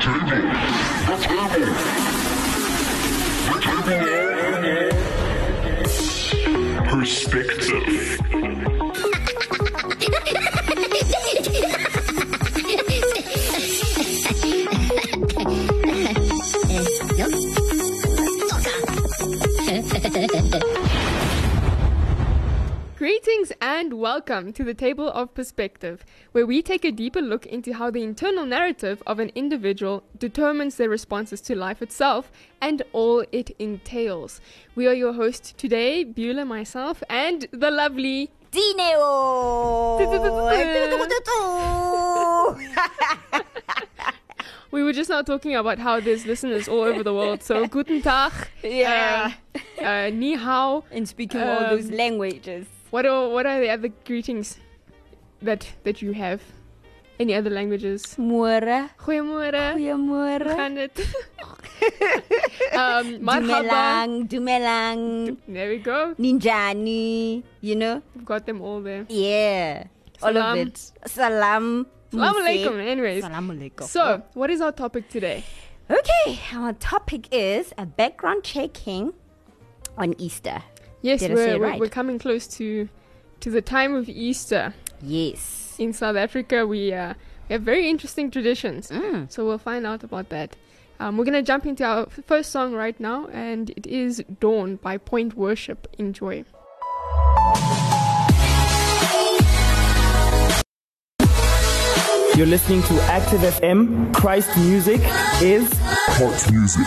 The table. Perspective. Greetings and welcome to the Table of Perspective, where we take a deeper look into how the internal narrative of an individual determines their responses to life itself and all it entails. We are your hosts today, Beulah, myself, and the lovely Dineo. We were just now talking about how there's listeners all over the world. So, guten Tag. Yeah. Ni hao. And speaking all those languages. What are the other greetings that you have? Any other languages? Mora. Goeiemora. Goeiemora. Gaan dit? Marhaba. Dumelang. There we go. Ninjani. You know? We've got them all there. Yeah. Salam. All of it. Salam. Assalamu alaikum, anyways. Assalamu alaikum. So, what is our topic today? Okay, our topic is a background checking on Easter. Yes, we're coming close to the time of Easter. Yes. In South Africa, we have very interesting traditions. Mm. So, we'll find out about that. We're going to jump into our first song right now, and it is Dawn by Point Worship. Enjoy. You're listening to Active FM. Christ music is hot music.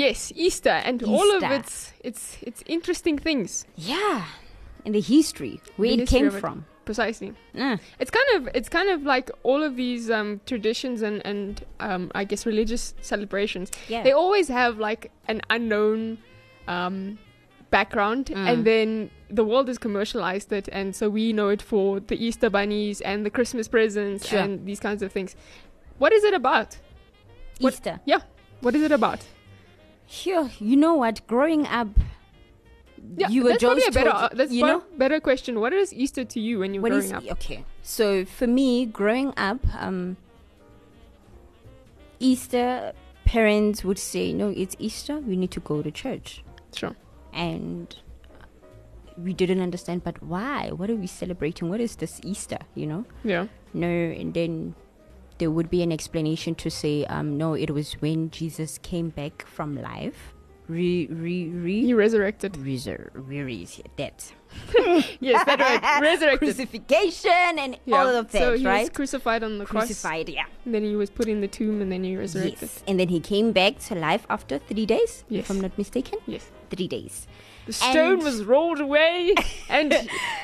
Yes, Easter and Easter. All of its interesting things. Yeah, and the history, where the history it came from. Precisely. It's kind of like all of these traditions and I guess religious celebrations. Yeah. They always have like an unknown background, and then the world has commercialized it, and so we know it for the Easter bunnies and the Christmas presents and these kinds of things. What is it about? Easter. What is it about? Sure. You know what? Growing up, you were just a better, that's you know? Better question. What is Easter to you when you were growing up? Okay. So for me, growing up, Easter, parents would say, no, it's Easter. We need to go to church. Sure. And we didn't understand, but why? What are we celebrating? What is this Easter, you know? Yeah. No, and then there would be an explanation to say, no, it was when Jesus came back from life. He resurrected. That. Yes, that right. Resurrected. Crucifixion and all of that, right? So he was crucified on the cross. And then he was put in the tomb and then he resurrected. Yes. And then he came back to life after 3 days, if I'm not mistaken. Yes. 3 days. The stone was rolled away and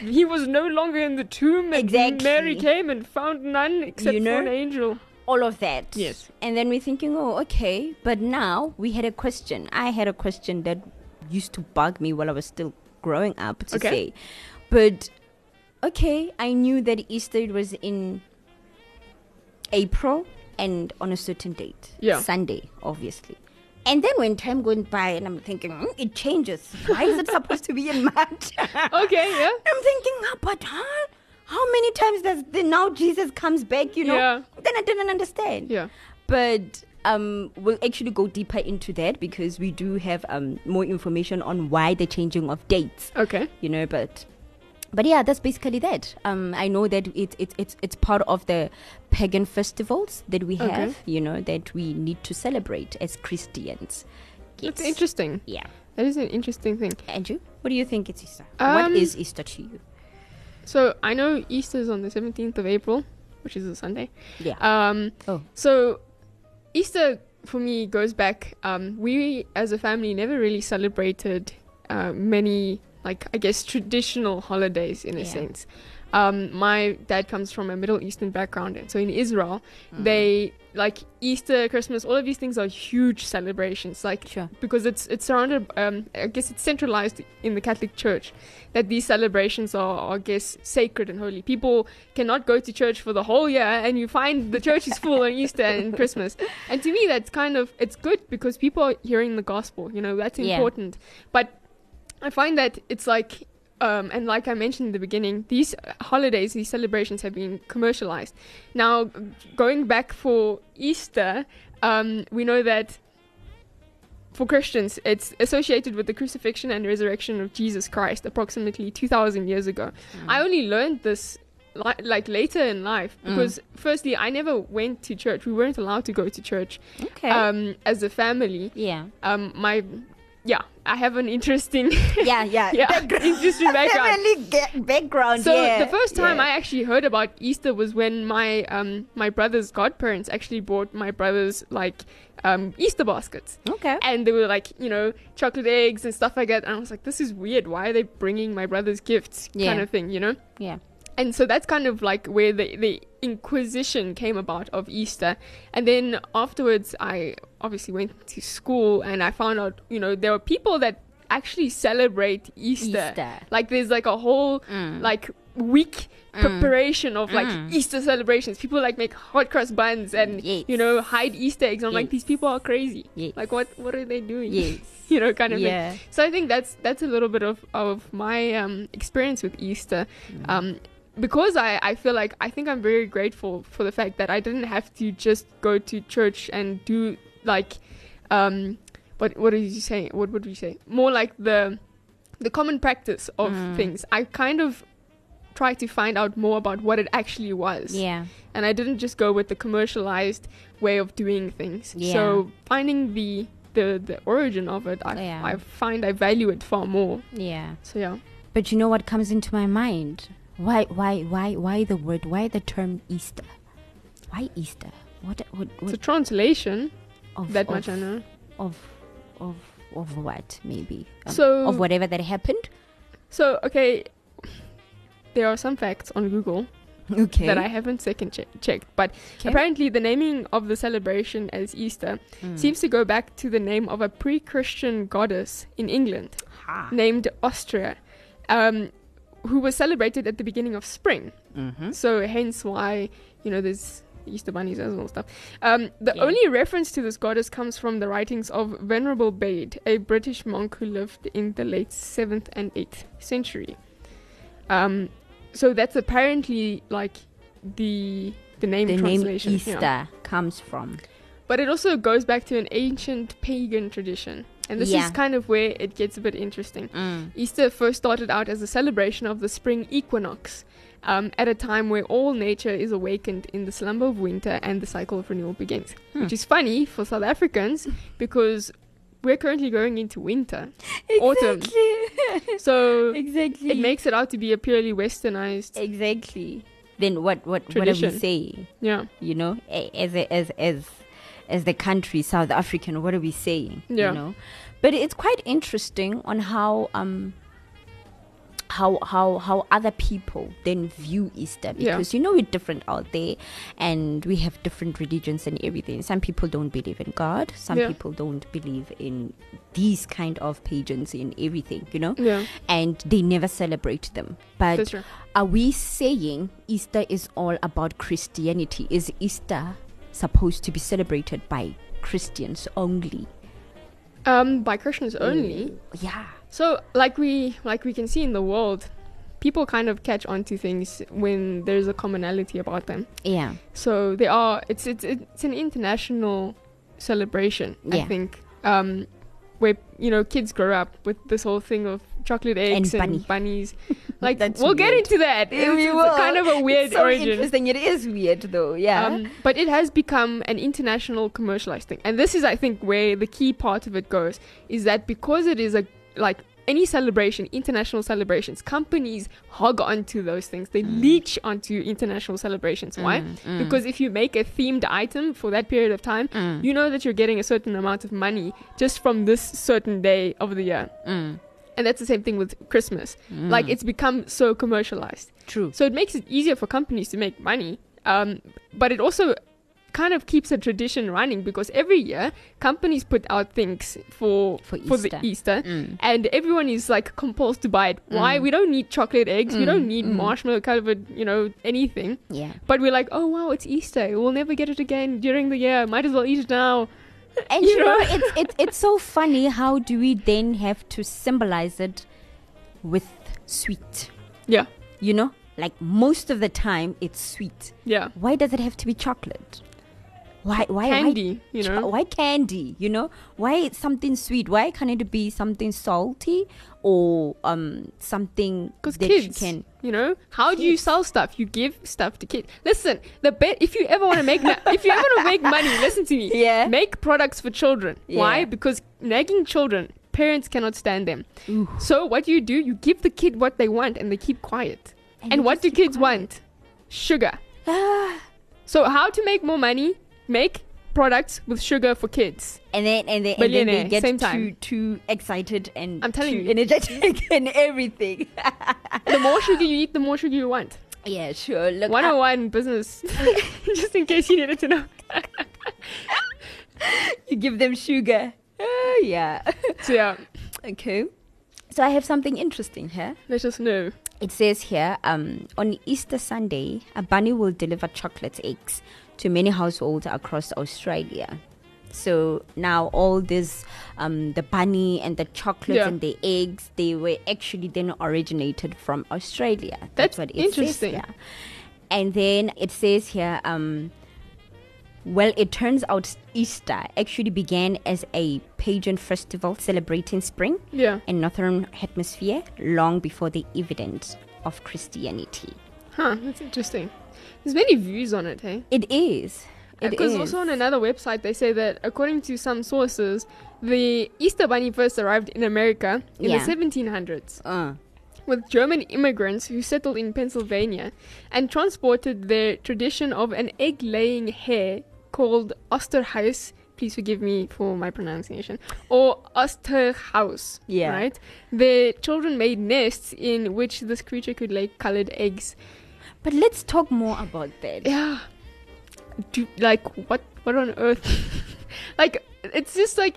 he was no longer in the tomb. And Mary came and found none except for an angel. All of that. Yes. And then we're thinking, oh, okay. But now we had a question. I had a question that used to bug me while I was still growing up to say. But, I knew that Easter was in April and on a certain date. Yeah. Sunday, obviously. And then when time went by and I'm thinking, it changes. Why is it supposed to be in March? I'm thinking, how many times does now Jesus comes back, you know? Yeah. Then I didn't understand. Yeah. But we'll actually go deeper into that because we do have more information on why the changing of dates. Okay. You know, but yeah, that's basically that. I know that it's part of the pagan festivals that we have, you know, that we need to celebrate as Christians. Yes. That's interesting. Yeah. That is an interesting thing. Andrew, what do you think it's Easter? What is Easter to you? So, I know Easter is on the 17th of April, which is a Sunday. Yeah. So, Easter, for me, goes back. We, as a family, never really celebrated many, traditional holidays, in a sense. My dad comes from a Middle Eastern background. And so, in Israel, they, Easter, Christmas, all of these things are huge celebrations. Because it's surrounded, it's centralized in the Catholic Church. That these celebrations are, I guess, sacred and holy. People cannot go to church for the whole year, and you find the church is full on Easter and Christmas. And to me, that's it's good because people are hearing the gospel. You know, that's important. But I find that it's and like I mentioned in the beginning, these holidays, these celebrations have been commercialized. Now, going back for Easter, we know that for Christians, it's associated with the crucifixion and resurrection of Jesus Christ approximately 2,000 years ago. I only learned this later in life because firstly, I never went to church. We weren't allowed to go to church as a family. Yeah. I have an interesting interesting background. So the first time I actually heard about Easter was when my brother's godparents actually bought my brother's Easter baskets. Okay. And they were chocolate eggs and stuff like that. And I was like, this is weird. Why are they bringing my brother's gifts? Kind of thing, you know? Yeah. And so that's kind of where the Inquisition came about of Easter. And then afterwards, I obviously went to school and I found out, there were people that actually celebrate Easter. There's a whole week preparation of Easter celebrations. People make hot cross buns and hide Easter eggs. I'm like, these people are crazy. Yes. What are they doing? Yes. Thing. So I think that's a little bit of my experience with Easter. Because I feel I think I'm very grateful for the fact that I didn't have to just go to church and do what did you say? What would we say? More the common practice of things. I kind of try to find out more about what it actually was. Yeah. And I didn't just go with the commercialized way of doing things. Yeah. So finding the origin of it, I find I value it far more. Yeah. So yeah. But you know what comes into my mind? Why the word? Why the term Easter? Why Easter? What? It's a translation. Of, that much I know. Of of what, maybe? So of whatever that happened? So, okay, there are some facts on Google that I haven't checked. But apparently the naming of the celebration as Easter seems to go back to the name of a pre-Christian goddess in England named Ostara, who was celebrated at the beginning of spring. Mm-hmm. So hence why, you know, there's Easter bunnies and all stuff. The only reference to this goddess comes from the writings of Venerable Bede, a British monk who lived in the late 7th and 8th century. So that's apparently like the name the translation. The name Easter comes from. But it also goes back to an ancient pagan tradition. And this is kind of where it gets a bit interesting. Mm. Easter first started out as a celebration of the spring equinox, at a time where all nature is awakened in the slumber of winter and the cycle of renewal begins. Which is funny for South Africans because we're currently going into winter, autumn. So it makes it out to be a purely westernized. Then what are we saying? Yeah. You know, as the country, South African, what are we saying? Yeah. You know? But it's quite interesting on how other people then view Easter, because you know we're different out there and we have different religions and everything. Some people don't believe in God, some people don't believe in these kind of pagans and everything, you know, and they never celebrate them. But are we saying Easter is all about Christianity? Is Easter supposed to be celebrated by Christians only? By Christians only? Yeah. So, like we can see in the world, people kind of catch on to things when there's a commonality about them. Yeah. So they are. It's an international celebration, I think, where you know kids grow up with this whole thing of chocolate eggs and bunnies. Like we'll get into that. It's kind of a weird origin. Interesting. It is weird though. Yeah. But it has become an international commercialized thing, and this is, I think, where the key part of it goes is that because it is a like any celebration, international celebrations, companies hog onto those things. They leech onto international celebrations. Why? Because if you make a themed item for that period of time, you know that you're getting a certain amount of money just from this certain day of the year. And that's the same thing with Christmas. Like it's become so commercialized. True. So it makes it easier for companies to make money. But it also kind of keeps a tradition running because every year companies put out things for Easter and everyone is like compelled to buy it. Why? We don't need chocolate eggs, we don't need marshmallow covered, you know, anything. Yeah. But we're like, oh wow, it's Easter. We'll never get it again during the year. Might as well eat it now. And you know, it's so funny how do we then have to symbolize it with sweet. Yeah. You know? Like most of the time it's sweet. Yeah. Why does it have to be chocolate? Why candy? Why, you know? Why candy? You know? Why something sweet? Why can't it be something salty or something that kids, you can? You know, how do you sell stuff? You give stuff to kids. Listen, if you ever want to make if you ever want to make money, listen to me. Yeah. Make products for children. Yeah. Why? Because nagging children, parents cannot stand them. Ooh. So what you do? You give the kid what they want, and they keep quiet. And what do kids want? Sugar. So how to make more money? Make products with sugar for kids, and then they get too excited and I'm telling you, energetic and everything. The more sugar you eat, the more sugar you want. Yeah, sure. Look, 101 business, just in case you needed to know. You give them sugar. Yeah. So yeah. Okay. So I have something interesting here. Let us know. It says here, on Easter Sunday, a bunny will deliver chocolate eggs to many households across Australia. So now all this, the bunny and the chocolates and the eggs, they were actually then originated from Australia. That's what it interesting. Says here. And then it says here, well, it turns out Easter actually began as a pagan festival celebrating spring in northern hemisphere long before the evidence of Christianity. Huh, that's interesting. There's many views on it, hey? It is. Because also on another website, they say that according to some sources, the Easter bunny first arrived in America in the 1700s. With German immigrants who settled in Pennsylvania and transported their tradition of an egg-laying hare called Osterhase please forgive me for my pronunciation, or Osterhase, yeah, right? Their children made nests in which this creature could lay colored eggs. But let's talk more about that. Yeah. What on earth? Like, it's just like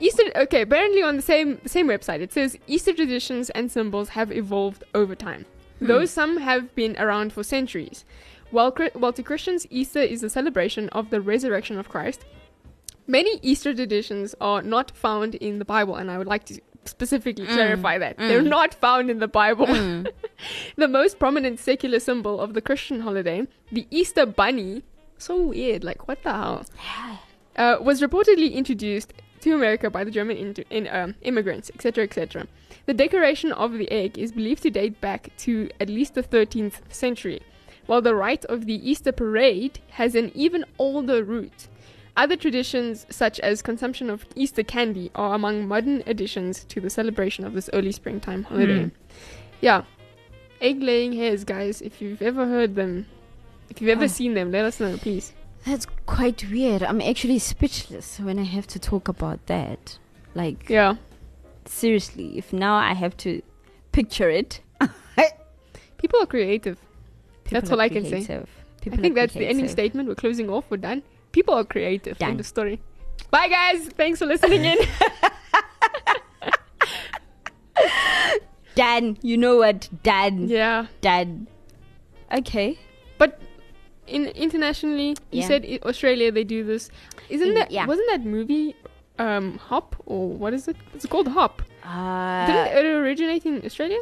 Easter. Okay, apparently on the same website it says Easter traditions and symbols have evolved over time. Though some have been around for centuries. While to Christians, Easter is a celebration of the resurrection of Christ. Many Easter traditions are not found in the Bible, and I would like to specifically clarify that. They're not found in the Bible. The most prominent secular symbol of the Christian holiday, the Easter bunny, so weird, like what the hell, was reportedly introduced to America by the German immigrants, etc., etc. The decoration of the egg is believed to date back to at least the 13th century, while the rite of the Easter parade has an even older root. Other traditions, such as consumption of Easter candy, are among modern additions to the celebration of this early springtime holiday. Yeah. Egg-laying hares, guys, if you've ever heard them, if you've ever seen them, let us know, please. That's quite weird. I'm actually speechless when I have to talk about that. Like, yeah, seriously, if now I have to picture it. People are creative. That's all I can say. I think that's the ending statement. We're closing off. We're done. People are creative. Done. End of story. Bye, guys. Thanks for listening in. Done. You know what? Done. Yeah. Done. Okay. But internationally, you said in Australia they do this. Wasn't that movie Hop, or what is it? It's called Hop. Didn't it originate in Australia?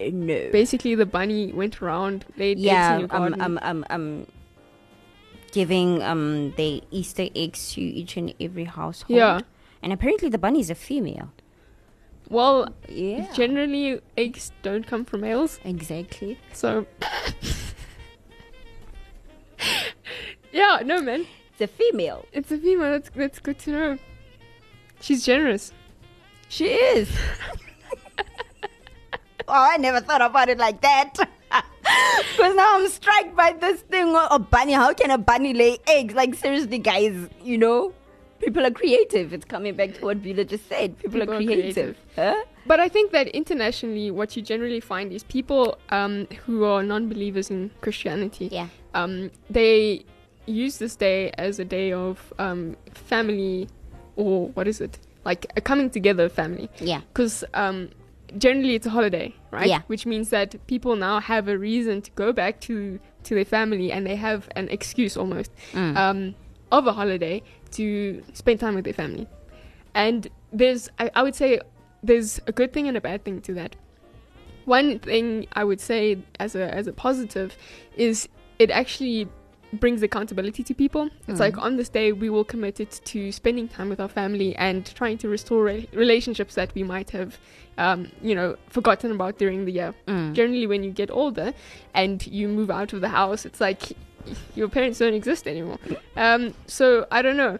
No. Basically, the bunny went around, laid eggs in your garden. Giving the Easter eggs to each and every household. Yeah. And apparently the bunny is a female. Well, yeah. Generally, eggs don't come from males. Exactly. So, yeah, no, man. It's a female. It's a female. That's good to know. She's generous. She is. Oh, I never thought about it like that. Because now I'm struck by this thing. A bunny. How can a bunny lay eggs? Like, seriously, guys, you know, people are creative. It's coming back to what Beulah just said. People are creative. Huh? But I think that internationally, what you generally find is people who are non-believers in Christianity, they use this day as a day of family, or what is it? Like a coming together family. Yeah. Because generally it's a holiday, right? Yeah. Which means that people now have a reason to go back to their family, and they have an excuse almost of a holiday to spend time with their family. And there's, I would say, there's a good thing and a bad thing to that. One thing I would say as a positive is it actually brings accountability to people. It's like, on this day we were committed to spending time with our family and trying to restore relationships that we might have forgotten about during the year. Generally, when you get older and you move out of the house, it's like your parents don't exist anymore. So I don't know,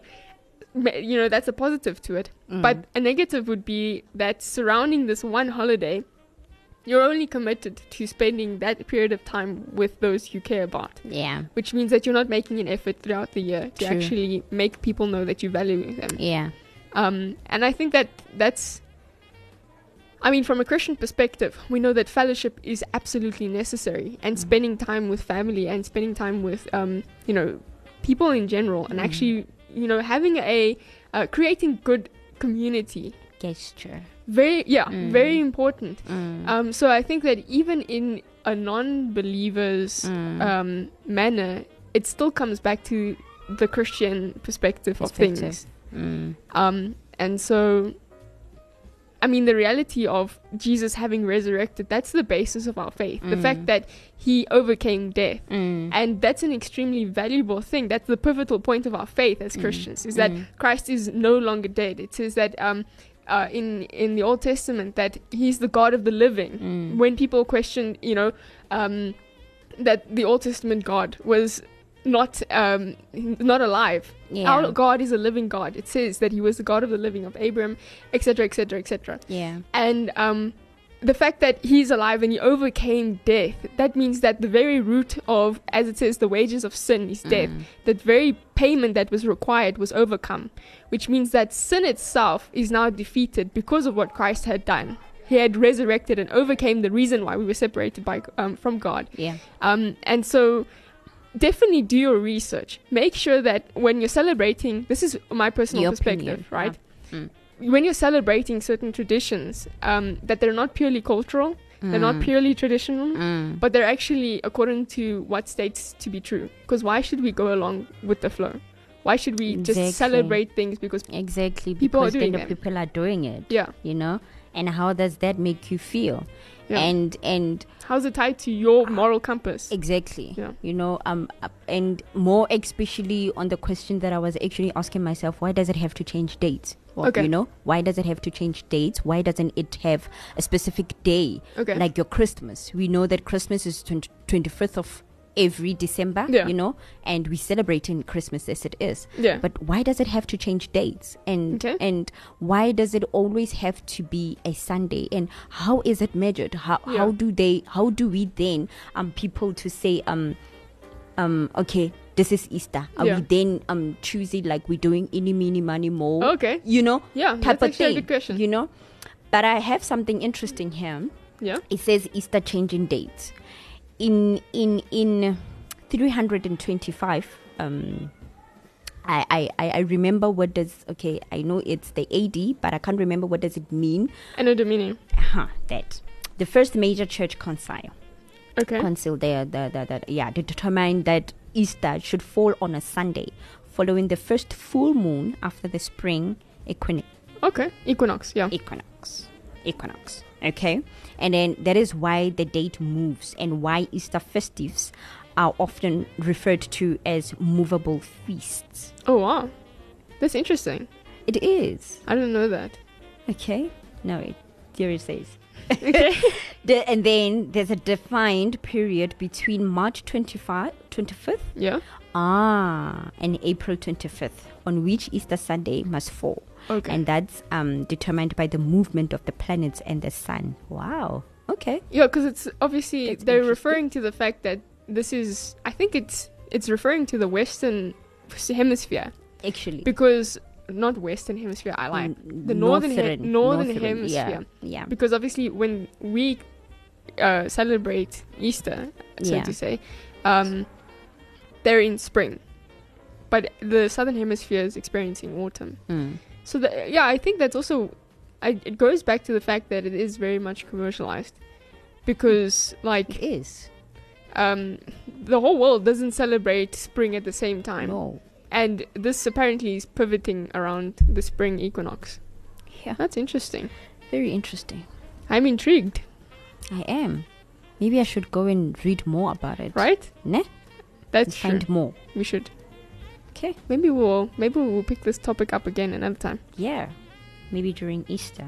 that's a positive to it. But a negative would be that surrounding this one holiday, you're only committed to spending that period of time with those you care about. Yeah. Which means that you're not making an effort throughout the year to actually make people know that you value them. Yeah. And I think that from a Christian perspective, we know that fellowship is absolutely necessary, and spending time with family and spending time with, people in general, and actually, having creating good community. Gesture. Very important. So I think that even in a non-believer's manner, it still comes back to the Christian perspective. Of things. And so, the reality of Jesus having resurrected, that's the basis of our faith. The fact that he overcame death. And that's an extremely valuable thing. That's the pivotal point of our faith as Christians, is that Christ is no longer dead. It says that in the Old Testament that he's the God of the living. When people question, that the Old Testament God was not alive. Yeah. Our God is a living God. It says that he was the God of the living, of Abraham, etc., etc., etc. Yeah. And the fact that he's alive and he overcame death, that means that the very root of, as it says, the wages of sin is death. That very payment that was required was overcome, which means that sin itself is now defeated because of what Christ had done. He had resurrected and overcame the reason why we were separated by from God. Yeah. And so definitely do your research. Make sure that when you're celebrating, this is my personal perspective, right? Yeah. When you're celebrating certain traditions, that they're not purely cultural, they're not purely traditional, but they're actually according to what states to be true. Because why should we go along with the flow? Why should we just celebrate things because people are doing it? People are doing it. Yeah, you know. And how does that make you feel? Yeah. And how's it tied to your moral compass? Exactly. Yeah. You know, and more especially on the question that I was actually asking myself, why does it have to change dates? Well, okay. You know, why does it have to change dates? Why doesn't it have a specific day? Okay. Like your Christmas. We know that Christmas is 25th of every December, yeah. You know, and we celebrate in Christmas as it is. Yeah. But why does it have to change dates? And and why does it always have to be a Sunday? And how is it measured? How do we then people to say okay, this is Easter. Are we then choosing, like, we're doing any, mini, money, more? Okay. You know, type of thing. A good question. You know, but I have something interesting here. Yeah. It says Easter changing dates. In 325, I remember what does, okay, I know it's the AD, but I can't remember what does it mean. Anno Domini. That. The first major church concile. Okay. Concile there, they determined that Easter should fall on a Sunday, following the first full moon after the spring equinox. Okay, equinox, yeah. Equinox. Okay, and then that is why the date moves and why Easter festivities are often referred to as movable feasts. Oh, wow. That's interesting. It is. I didn't know that. Okay. No, here it says. Okay. And then there's a defined period between March 25th and April 25th, on which Easter Sunday must fall. Okay. And that's determined by the movement of the planets and the sun. Wow. Okay. Yeah, because it's obviously they're referring to the fact that this is, I think it's referring to the Western Hemisphere. Actually. Because not Western Hemisphere, I like the Northern Hemisphere. Yeah. Because obviously when we celebrate Easter, so to say, they're in spring, but the Southern Hemisphere is experiencing autumn. Mm. So, I think that's also... it goes back to the fact that it is very much commercialized. Because, like... It is. The whole world doesn't celebrate spring at the same time. No. And this apparently is pivoting around the spring equinox. Yeah. That's interesting. Very interesting. I'm intrigued. I am. Maybe I should go and read more about it. Right? Nah. That's true. Find more. We should... Okay, maybe we'll pick this topic up again another time. Yeah, maybe during Easter.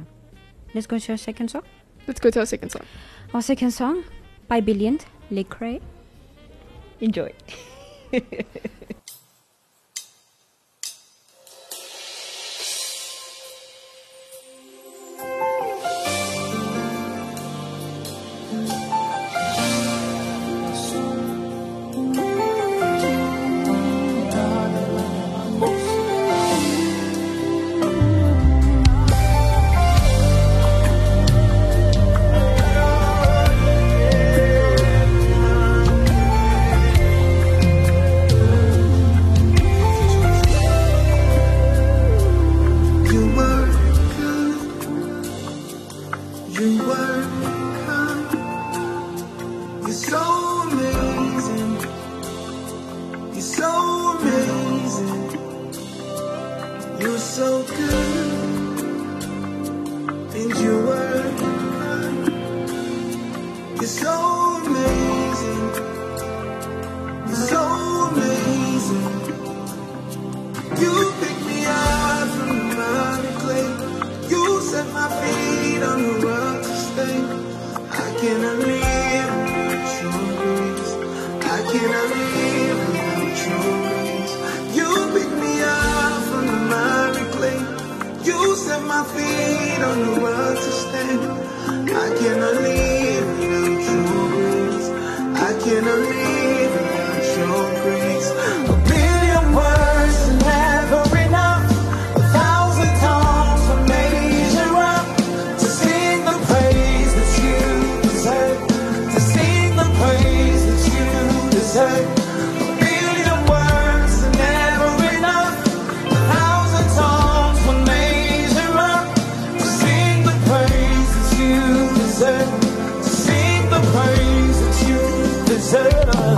Let's go to our second song. Our second song by Brilliant, Lecrae. Enjoy. I I cannot live without your grace. I cannot live without your grace. A billion words are never enough. 1,000 tongues are measure up to sing the praise that you deserve. To sing the praise that you deserve. Set up.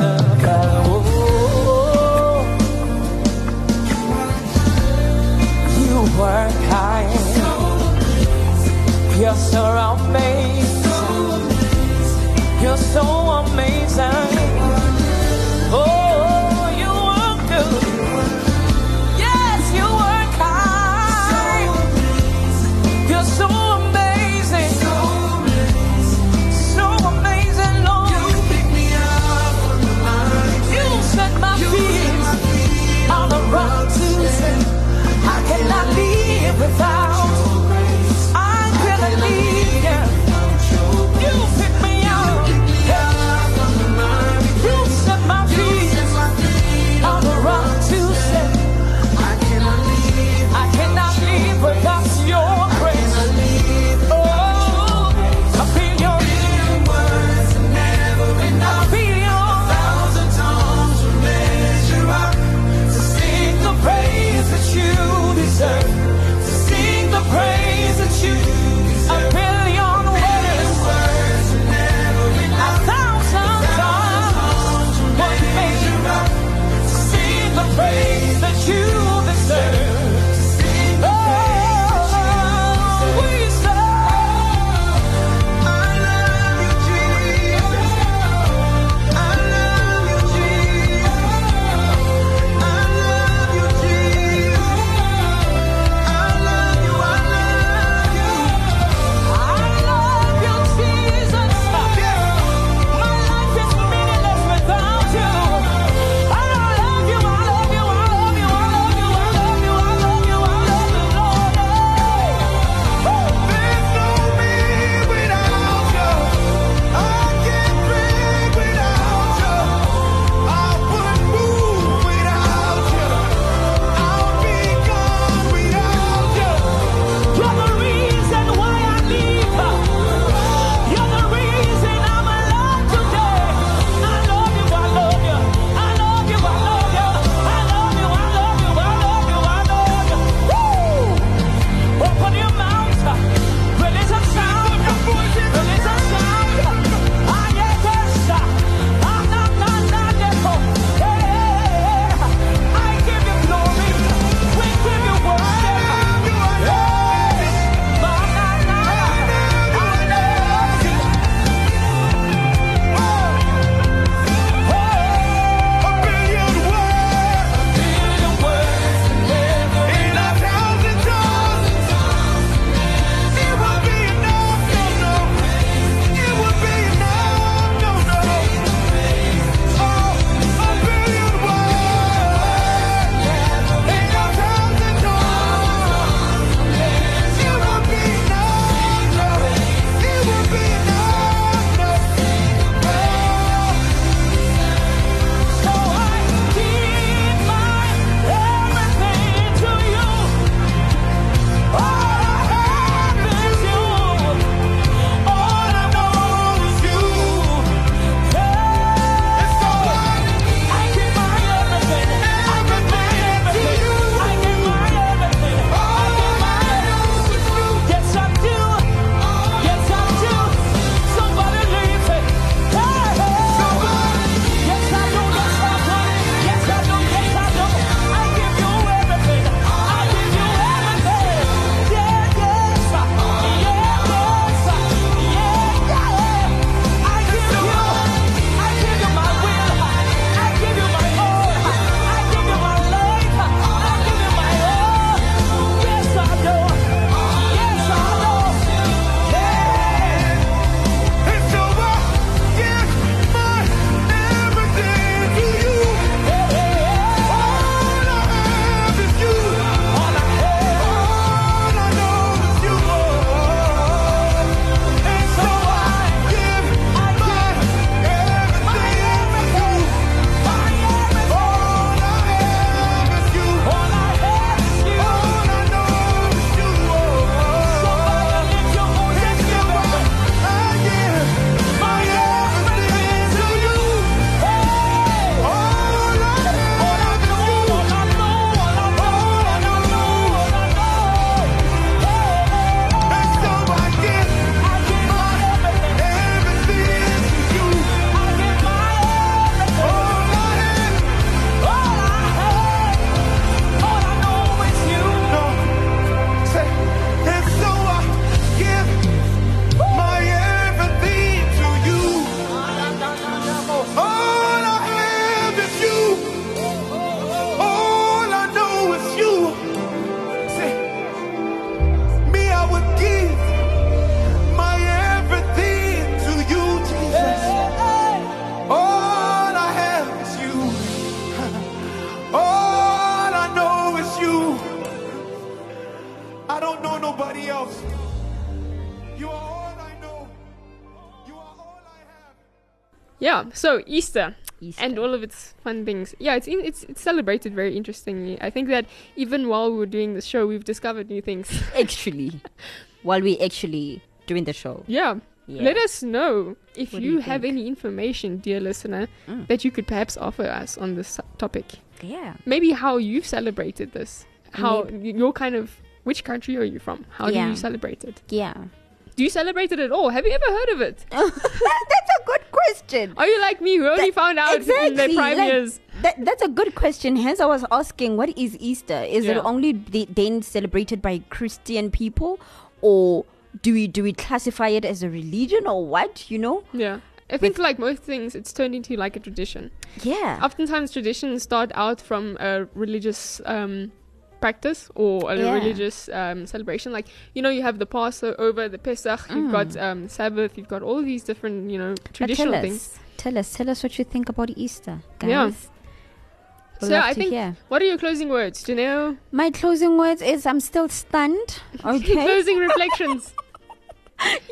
nobody else. You are all I know. You are all I have. Yeah, so Easter. And all of its fun things. Yeah, it's celebrated very interestingly. I think that even while we were doing the show, we've discovered new things. Doing the show. Yeah. Let us know if you have any information, dear listener, that you could perhaps offer us on this topic. Yeah. Maybe how you've celebrated this. How your kind of, which country are you from? How do you celebrate it? Yeah. Do you celebrate it at all? Have you ever heard of it? That's a good question. Are you like me who only found out in their prime years? That's a good question. Hence, I was asking, what is Easter? Is it only then celebrated by Christian people? Or do we classify it as a religion or what, you know? Yeah. I think like most things, it's turned into like a tradition. Yeah. Oftentimes traditions start out from a religious practice or a religious celebration. Like, you know, you have the Passover, the Pesach, you've got Sabbath, you've got all these different, you know, traditional things. Tell us what you think about Easter, guys. Yeah. We'll what are your closing words, Dineo? My closing words is I'm still stunned. Okay. Closing reflections.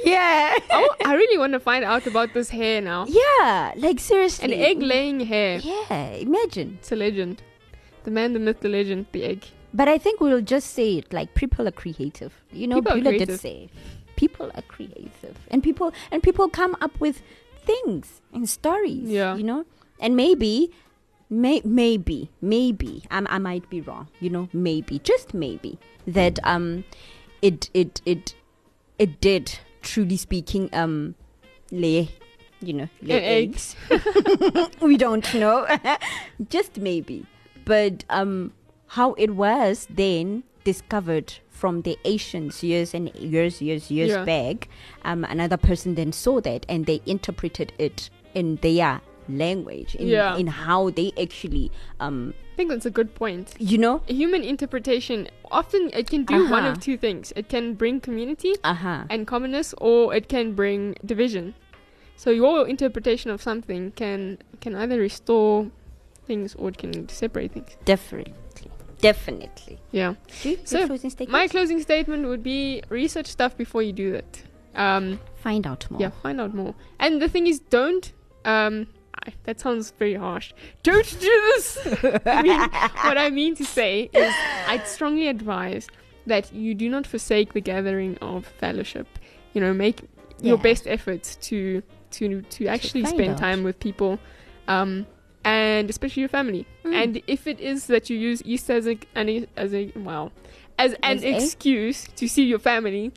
Yeah. Oh, I really want to find out about this hair now. Yeah, like seriously. An egg-laying hair. Yeah, imagine. It's a legend. The man, the myth, the legend, the egg. But I think we'll just say it like people are creative. You know, Beulah did say, people are creative, and people come up with things and stories. Yeah. You know, and maybe I might be wrong. You know, maybe that it did, truly speaking, lay, you know, lay eggs. We don't know. Just maybe, but how it was then discovered from the ancients years back. Another person then saw that and they interpreted it in their language, in how they actually... I think that's a good point. You know? Human interpretation, often it can do one of two things. It can bring community and commonness, or it can bring division. So your interpretation of something can either restore things or it can separate things. Definitely. Yeah. So my closing statement would be research stuff before you do that. Find out more. Yeah, find out more. And the thing is, don't... that sounds very harsh. Don't do this! What I mean to say is I'd strongly advise that you do not forsake the gathering of fellowship. You know, make your best efforts to actually spend time with people. And especially your family. And if it is that you use Easter as an excuse to see your family,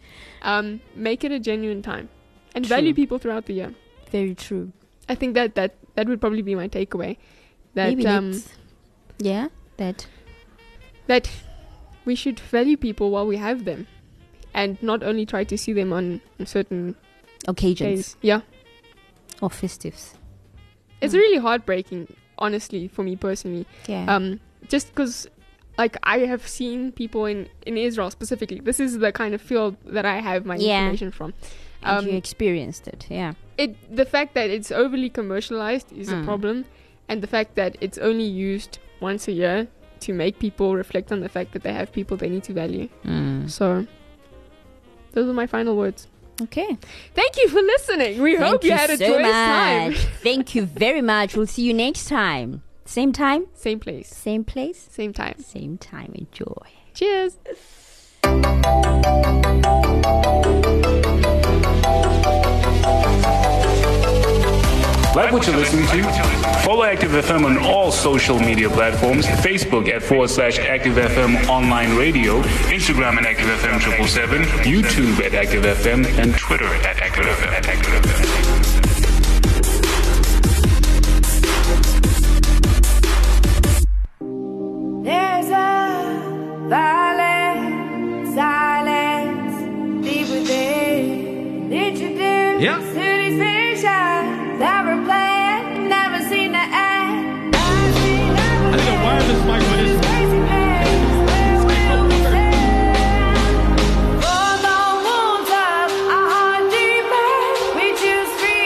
make it a genuine time and value people throughout the year. Very true. I think that would probably be my takeaway. That that we should value people while we have them, and not only try to see them on certain occasions. Days. Yeah, or festives. It's really heartbreaking, honestly, for me personally. Yeah. Just because, like, I have seen people in Israel specifically. This is the kind of field that I have my information from. And you experienced it, the fact that it's overly commercialized is a problem, and the fact that it's only used once a year to make people reflect on the fact that they have people they need to value. So, those are my final words. Okay. Thank you for listening. We hope you had a joyous time. Thank you very much. We'll see you next time. Same time? Same place. Same place? Same time. Same time. Enjoy. Cheers. Like what you're listening to? Follow Active FM on all social media platforms. Facebook at /Active FM online radio. Instagram at Active FM 777. YouTube at Active FM. And Twitter at Active FM. There's a violent silence deep within. Did you do cities vision? That were playing, never seen the end. I think a wireless microphone is crazy. For the wounds of our heart deeper, we choose freedom.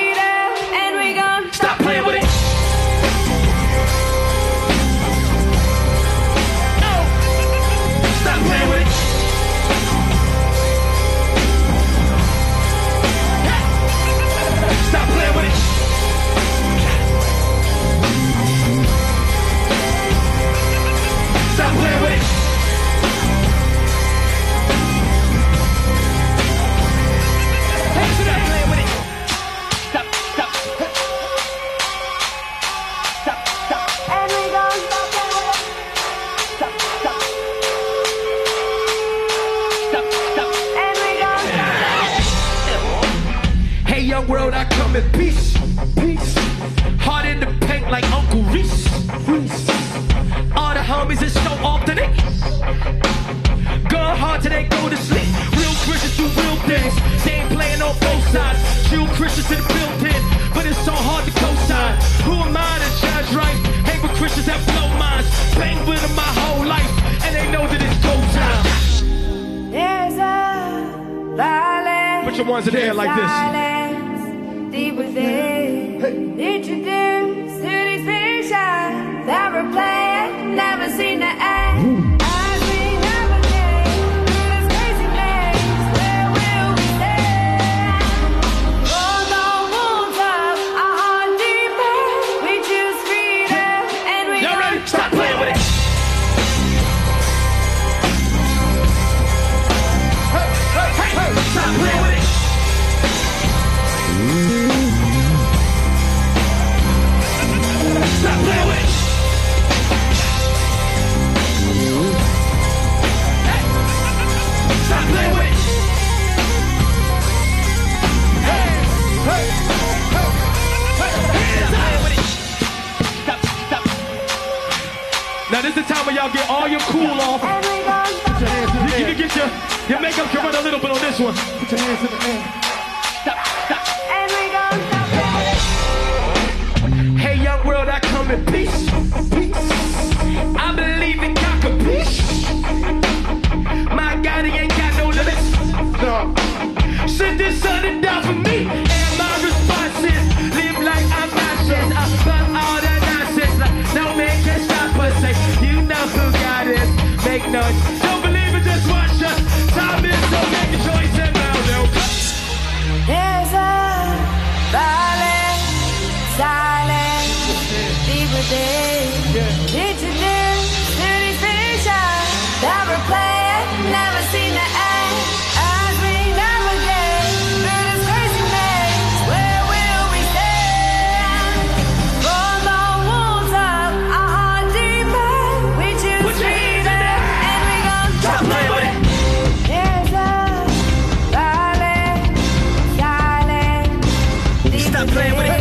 I'm in peace, peace. Hard in the paint like Uncle Reese, Reese. All the homies is so alternate. Go hard till they go to sleep. Real Christians do real things. They ain't playing on both sides. Real Christians in the building, but it's so hard to co-sign. Who am I to judge, right? Hang with Christians that blow minds. Playing with them my whole life, and they know that it's go time. There's a violence. Put your ones in the air like this. Deep within, hey. Introduced to these pictures that were playing, never seen the end. Ooh. As we navigate through this crazy place, where will we stand? Hold our wounds up, our heart deeper. We choose freedom, and we y'all ready? Stop playing with it. Hey, hey, hey, hey. Stop playing with it. Stop playing with it. Hey. Stop playing with it. Hey, hey, hey, hey. Stop playing with it. Stop, stop. Now this is the time where y'all get all your cool off. Put your hands in the air. You can get your makeup can run a little bit on this one. Put your hands in the air. Stop, stop. Hey, young world, I come in peace. Peace. I believe in God, capiche. My God, he ain't got no limits. No. Send this son and die for me. And my response is live like I'm nauseous. I love all that nonsense. Like, no man can stop us. Say, you know who God is. Make noise. Don't believe it, just watch us. Time is so make a choice and now no. There's a silence. Did you live through these pictures that were playing, never seen the end? As we navigate through this crazy maze, where will we stand? Roll our wounds up, our heart deeper. We choose freedom, and we gon' stop playing with it. There's a violence, silence. Stop playing with it.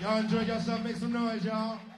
Y'all enjoy yourself, make some noise, y'all.